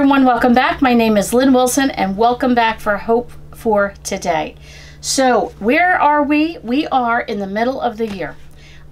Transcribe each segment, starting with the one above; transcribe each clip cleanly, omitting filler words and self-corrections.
everyone, welcome back. My name is Lynn Wilson and welcome back for Hope for Today. So where are we? We are in the middle of the year.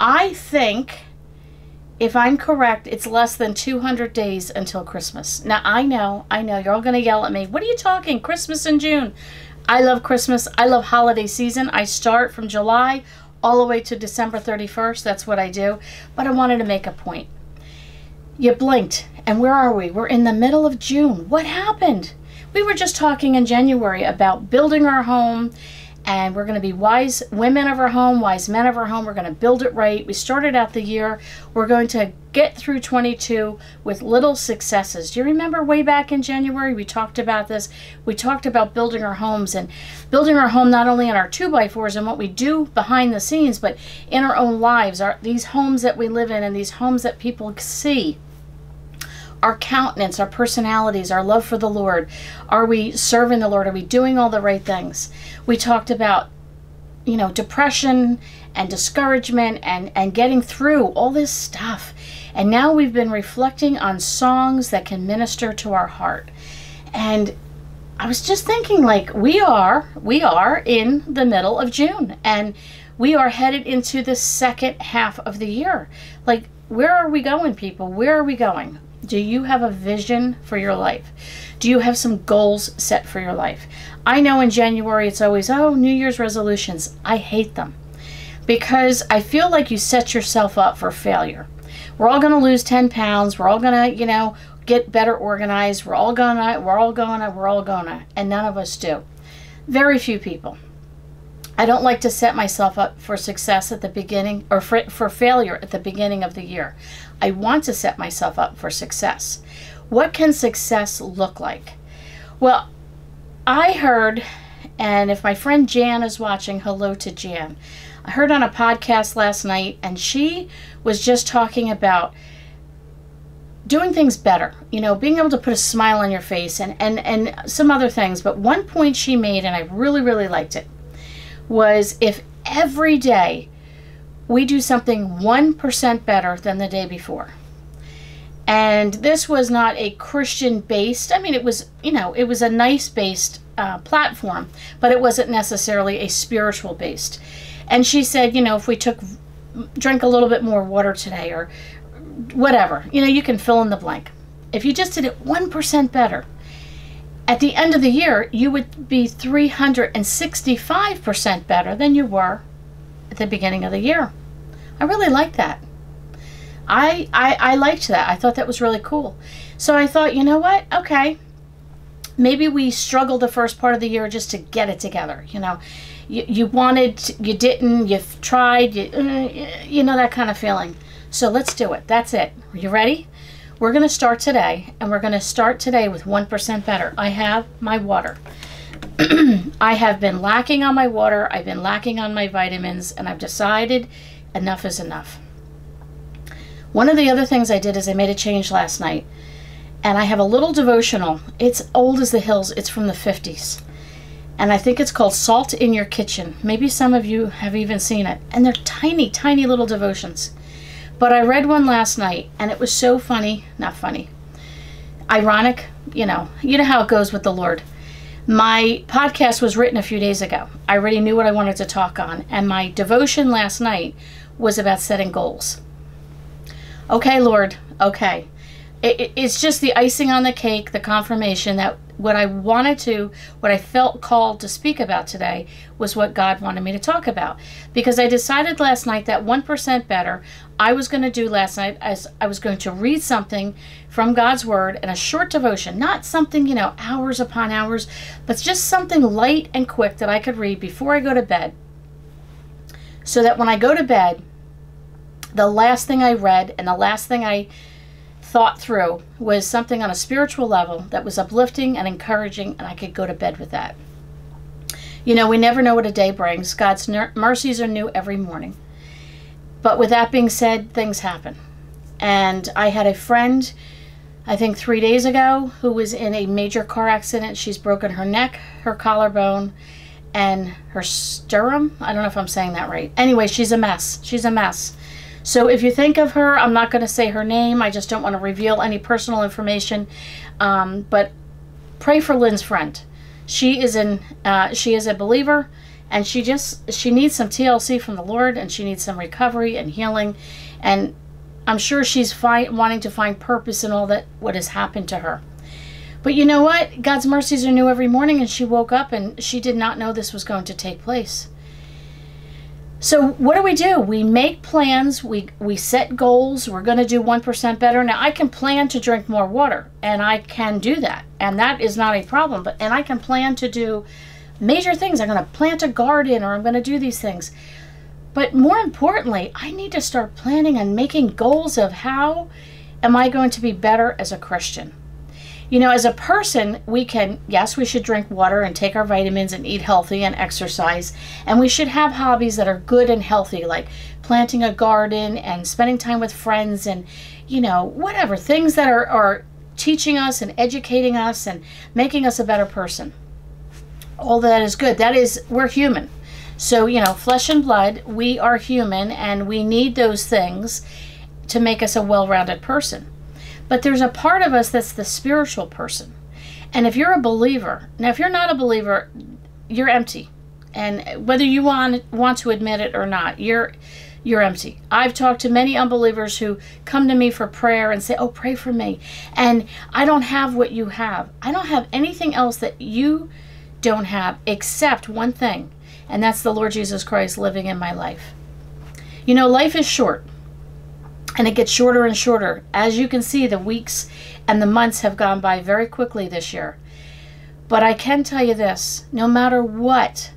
I think, if I'm correct, it's less than 200 days until Christmas. Now I know, you're all gonna yell at me. What are you talking? Christmas in June. I love Christmas. I love holiday season. I start from July all the way to December 31st. That's what I do. But I wanted to make a point. You blinked, and where are we? We're in the middle of June. What happened? We were just talking in January about building our home, and we're going to be wise women of our home, wise men of our home. We're going to build it right. We started out the year. We're going to get through 22 with little successes. Do you remember way back in January we talked about this? We talked about building our homes and building our home not only on our 2x4s and what we do behind the scenes, but in our own lives. These homes that we live in and these homes that people see. Our countenance, our personalities, our love for the Lord. Are we serving the Lord? Are we doing all the right things? We talked about, you know, depression and discouragement and getting through all this stuff. And now we've been reflecting on songs that can minister to our heart. And I was just thinking, like, we are in the middle of June and we are headed into the second half of the year. Like, where are we going, people? Where are we going? Do you have a vision for your life? Do you have some goals set for your life? I know in January it's always, oh, New Year's resolutions. I hate them because I feel like you set yourself up for failure. We're all going to lose 10 pounds. We're all going to, you know, get better organized. We're all going to, and none of us do. Very few people. I don't like to set myself up for success at the beginning or for failure at the beginning of the year. I want to set myself up for success. What can success look like? Well, I heard, and if my friend Jan is watching, hello to Jan. I heard on a podcast last night, and she was just talking about doing things better, you know, being able to put a smile on your face and some other things. But one point she made, and I really, really liked it, was if every day we do something 1% better than the day before. And this was not a Christian-based, I mean, it was, you know, it was a nice-based platform, but it wasn't necessarily a spiritual-based. And she said, you know, if we drank a little bit more water today or whatever, you know, you can fill in the blank. If you just did it 1% better, at the end of the year, you would be 365% better than you were at the beginning of the year. I really like that. I liked that. I thought that was really cool. So I thought, you know what? Okay, maybe we struggled the first part of the year just to get it together. You know, you wanted, you didn't, you've tried, you know, that kind of feeling. So let's do it. That's it. Are you ready? We're going to start today, and we're going to start today with 1% better. I have my water. I have been lacking on my water. I've been lacking on my vitamins, and I've decided enough is enough. One of the other things I did is I made a change last night, and I have a little devotional. It's old as the hills. It's from the 50s, and I think it's called Salt in Your Kitchen. Maybe some of you have even seen it, and they're tiny, tiny little devotions. But I read one last night, and it was so funny, not funny, ironic, you know how it goes with the Lord. My podcast was written a few days ago. I already knew what I wanted to talk on, and my devotion last night was about setting goals. Okay, Lord, okay. It's just the icing on the cake, the confirmation that what I felt called to speak about today was what God wanted me to talk about. Because I decided last night that 1% better I was going to do last night as I was going to read something from God's Word in a short devotion. Not something, you know, hours upon hours, but just something light and quick that I could read before I go to bed. So that when I go to bed, the last thing I read and the last thing I thought through was something on a spiritual level that was uplifting and encouraging, and I could go to bed with that. You know, we never know what a day brings. God's mercies are new every morning. But with that being said, things happen. And I had a friend, I think 3 days ago, who was in a major car accident. She's broken her neck, her collarbone, and her sternum. I don't know if I'm saying that right. Anyway, she's a mess. So if you think of her, I'm not going to say her name. I just don't want to reveal any personal information. But pray for Lynn's friend. She is a believer, and she needs some TLC from the Lord, and she needs some recovery and healing, and I'm sure she's wanting to find purpose in all that what has happened to her. But you know what? God's mercies are new every morning, and she woke up and she did not know this was going to take place. So what do? We make plans, we set goals, we're going to do 1% better. Now I can plan to drink more water, and I can do that, and that is not a problem. But and I can plan to do major things. I'm going to plant a garden, or I'm going to do these things. But more importantly, I need to start planning and making goals of how am I going to be better as a Christian. You know, as a person, we can, yes, we should drink water and take our vitamins and eat healthy and exercise. And we should have hobbies that are good and healthy, like planting a garden and spending time with friends and, you know, whatever. Things that are teaching us and educating us and making us a better person. All that is good. That is, we're human. So, you know, flesh and blood, we are human, and we need those things to make us a well-rounded person. But there's a part of us that's the spiritual person. And if you're a believer, now if you're not a believer, you're empty. And whether you want to admit it or not, you're empty. I've talked to many unbelievers who come to me for prayer and say, oh, pray for me. And I don't have what you have. I don't have anything else that you don't have except one thing. And that's the Lord Jesus Christ living in my life. You know, life is short. And it gets shorter and shorter. As you can see, the weeks and the months have gone by very quickly this year. But I can tell you this, no matter what,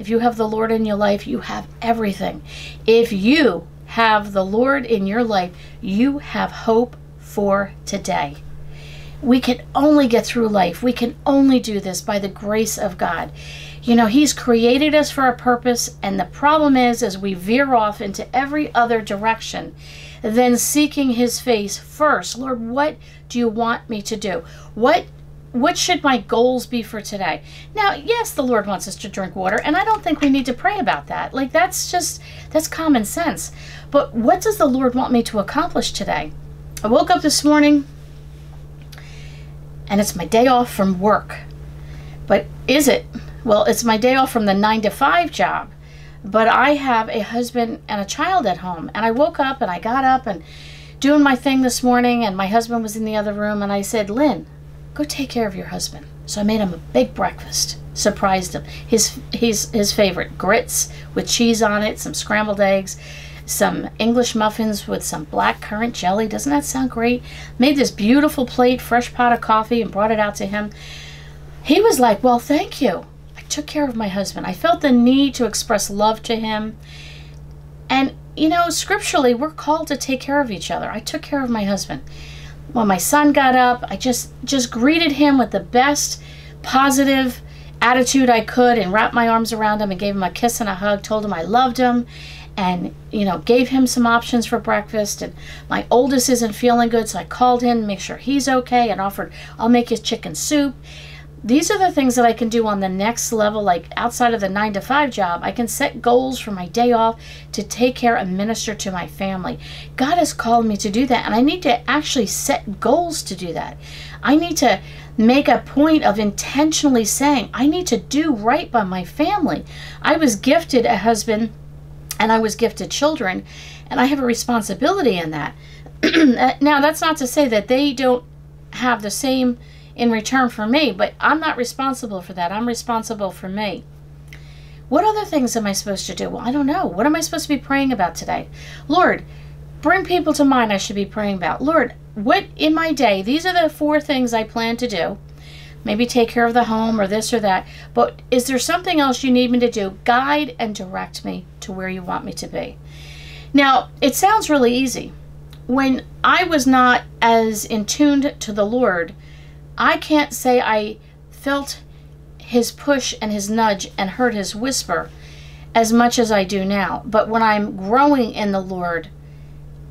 if you have the Lord in your life, you have everything. If you have the Lord in your life, you have hope for today. We can only get through life. We can only do this by the grace of God. You know, He's created us for a purpose, and the problem is, as we veer off into every other direction, then seeking His face first. Lord, what do you want me to do? What should my goals be for today? Now, yes, the Lord wants us to drink water, and I don't think we need to pray about that. Like, that's common sense. But what does the Lord want me to accomplish today? I woke up this morning, and it's my day off from work. But is it? Well, it's my day off from the 9-to-5 job. But I have a husband and a child at home. And I woke up and I got up and doing my thing this morning, and my husband was in the other room, and I said, Lynn, go take care of your husband. So I made him a big breakfast. Surprised him. His favorite grits with cheese on it, some scrambled eggs, some English muffins with some black currant jelly. Doesn't that sound great? Made this beautiful plate, fresh pot of coffee, and brought it out to him. He was like, well, thank you. I took care of my husband. I felt the need to express love to him. And, you know, scripturally, we're called to take care of each other. I took care of my husband. When my son got up, I just greeted him with the best positive attitude I could and wrapped my arms around him and gave him a kiss and a hug, told him I loved him. And, you know, gave him some options for breakfast. And my oldest isn't feeling good, so I called him to make sure he's okay and offered, I'll make his chicken soup. These are the things that I can do on the next level, like outside of the 9-to-5 job. I can set goals for my day off to take care and minister to my family. God has called me to do that, and I need to actually set goals to do that. I need to make a point of intentionally saying, I need to do right by my family. I was gifted a husband, and I was gifted children, and I have a responsibility in that. Now, that's not to say that they don't have the same in return for me, but I'm not responsible for that. I'm responsible for me. What other things am I supposed to do? Well, I don't know. What am I supposed to be praying about today? Lord, bring people to mind I should be praying about. Lord, what in my day, these are the 4 things I plan to do. Maybe take care of the home or this or that. But is there something else you need me to do? Guide and direct me to where you want me to be. Now, it sounds really easy. When I was not as in tuned to the Lord, I can't say I felt His push and His nudge and heard His whisper as much as I do now. But when I'm growing in the Lord,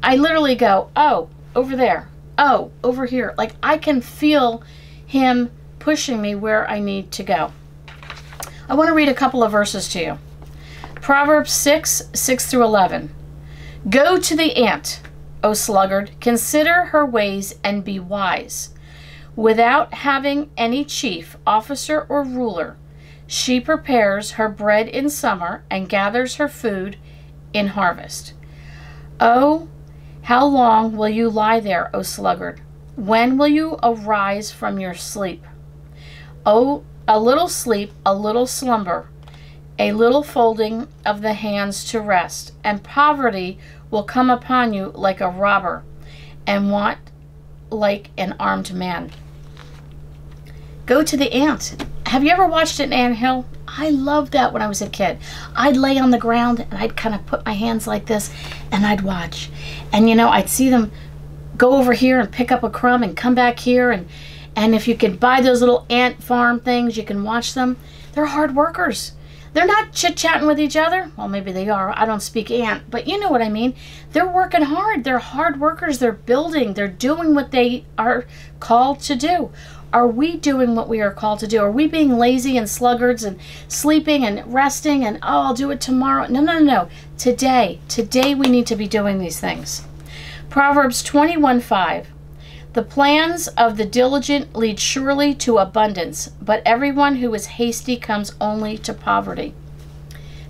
I literally go, oh, over there. Oh, over here. Like, I can feel Him pushing me where I need to go. I want to read a couple of verses to you. Proverbs 6:6 through 11. Go to the ant, O sluggard, consider her ways and be wise. Without having any chief, officer, or ruler, she prepares her bread in summer and gathers her food in harvest. Oh, how long will you lie there, O sluggard? When will you arise from your sleep? Oh, a little sleep, a little slumber, a little folding of the hands to rest, and poverty will come upon you like a robber, and want like an armed man. Go to the ant. Have you ever watched an anthill? I loved that when I was a kid. I'd lay on the ground and I'd kind of put my hands like this and I'd watch. And you know, I'd see them go over here and pick up a crumb and come back here. And if you could buy those little ant farm things, you can watch them. They're hard workers. They're not chit-chatting with each other. Well, maybe they are. I don't speak ant, but you know what I mean. They're working hard. They're hard workers. They're building. They're doing what they are called to do. Are we doing what we are called to do? Are we being lazy and sluggards and sleeping and resting and, oh, I'll do it tomorrow? No, no, no, no. Today we need to be doing these things. Proverbs 21:5. The plans of the diligent lead surely to abundance, but everyone who is hasty comes only to poverty.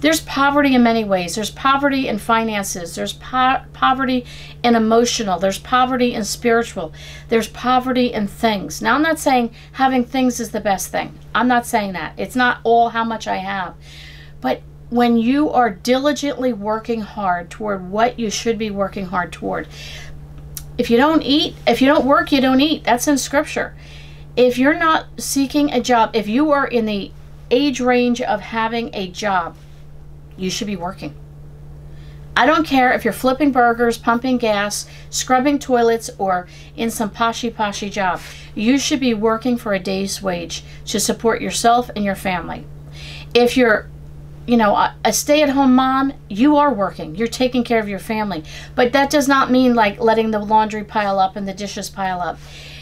There's poverty in many ways. There's poverty in finances. There's poverty in emotional. There's poverty in spiritual. There's poverty in things. Now, I'm not saying having things is the best thing. I'm not saying that. It's not all how much I have. But when you are diligently working hard toward what you should be working hard toward, if you don't eat, if you don't work, you don't eat. That's in Scripture. If you're not seeking a job, if you are in the age range of having a job, you should be working. I don't care if you're flipping burgers, pumping gas, scrubbing toilets, or in some poshy job. You should be working for a day's wage to support yourself and your family. If you're a stay-at-home mom, you are working. You're taking care of your family. But that does not mean like letting the laundry pile up and the dishes pile up.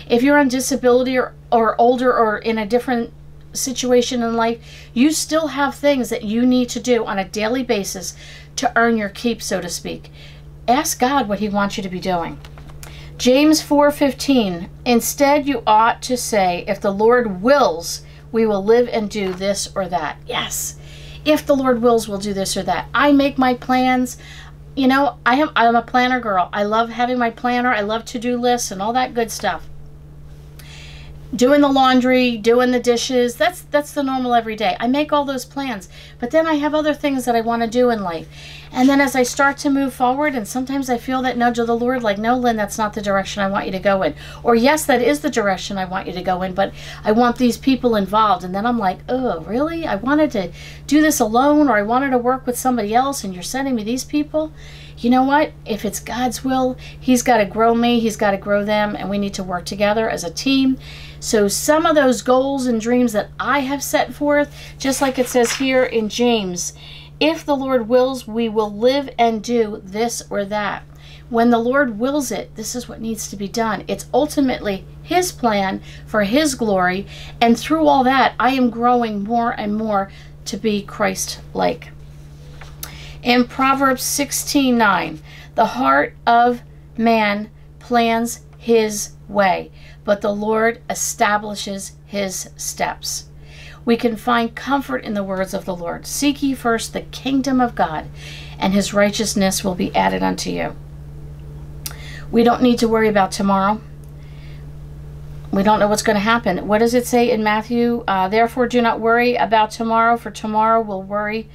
If you're on disability or older or in a different situation in life, you still have things that you need to do on a daily basis to earn your keep, so to speak. Ask God what He wants you to be doing. James 4:15, instead you ought to say, if the Lord wills, we will live and do this or that. Yes. If the Lord wills, we'll do this or that. I make my plans. You know, I'm a planner girl. I love having my planner. I love to-do lists and all that good stuff. Doing the laundry, doing the dishes, that's the normal every day. I make all those plans, but then I have other things that I want to do in life. And then as I start to move forward, and sometimes I feel that nudge of the Lord, like, no, Lynn, that's not the direction I want you to go in. Or yes, that is the direction I want you to go in, but I want these people involved. And then I'm like, oh, really? I wanted to do this alone, or I wanted to work with somebody else, and you're sending me these people? You know what? If it's God's will, He's got to grow me, He's got to grow them, and we need to work together as a team. So some of those goals and dreams that I have set forth, just like it says here in James, if the Lord wills, we will live and do this or that. When the Lord wills it, this is what needs to be done. It's ultimately His plan for His glory, and through all that, I am growing more and more to be Christ-like. In Proverbs 16:9, the heart of man plans his way, but the Lord establishes his steps. We can find comfort in the words of the Lord. Seek ye first the kingdom of God, and His righteousness will be added unto you. We don't need to worry about tomorrow. We don't know what's going to happen. What does it say in Matthew? Therefore, do not worry about tomorrow, for tomorrow will worry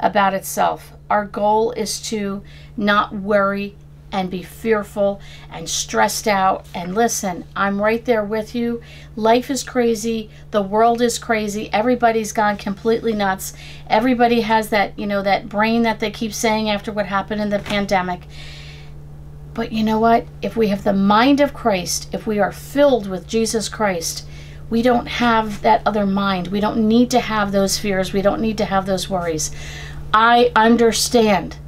about itself. Our goal is to not worry and be fearful and stressed out. And listen, I'm right there with you. Life is crazy. The world is crazy. Everybody's gone completely nuts. Everybody has that, that brain that they keep saying after what happened in the pandemic. But you know what? If we have the mind of Christ, if we are filled with Jesus Christ, we don't have that other mind. We don't need to have those fears. We don't need to have those worries. I understand.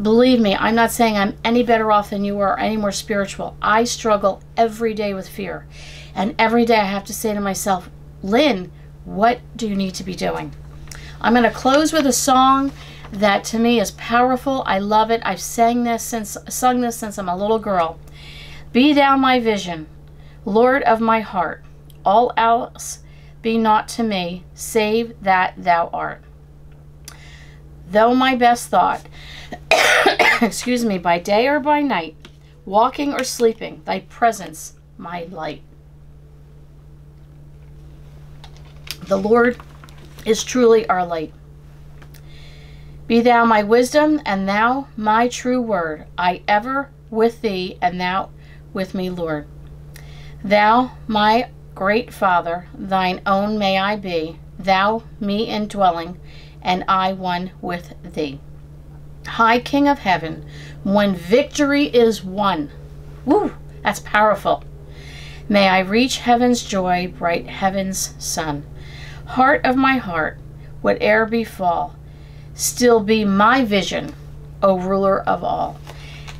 Believe me, I'm not saying I'm any better off than you are or any more spiritual. I struggle every day with fear. And every day I have to say to myself, Lynn, what do you need to be doing? I'm going to close with a song. that to me is powerful. I love it. I've sung this since I'm a little girl. Be thou my vision, Lord of my heart. All else be not to me, save that thou art. Though my best thought, excuse me, by day or by night, walking or sleeping, thy presence, my light. The Lord is truly our light. Be thou my wisdom, and thou my true word. I ever with thee, and thou with me, Lord. Thou my great Father, thine own may I be, thou me indwelling, and I one with thee. High King of heaven, when victory is won. Woo, that's powerful. May I reach heaven's joy, bright heaven's sun. Heart of my heart, whate'er befall, still be my vision, O ruler of all.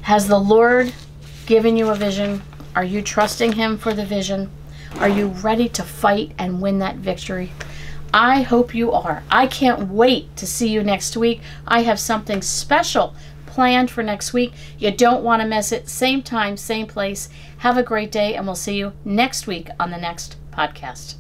Has the Lord given you a vision? Are you trusting him for the vision? Are you ready to fight and win that victory? I hope you are. I can't wait to see you next week. I have something special planned for next week. You don't want to miss it. Same time, same place. Have a great day, and we'll see you next week on the next podcast.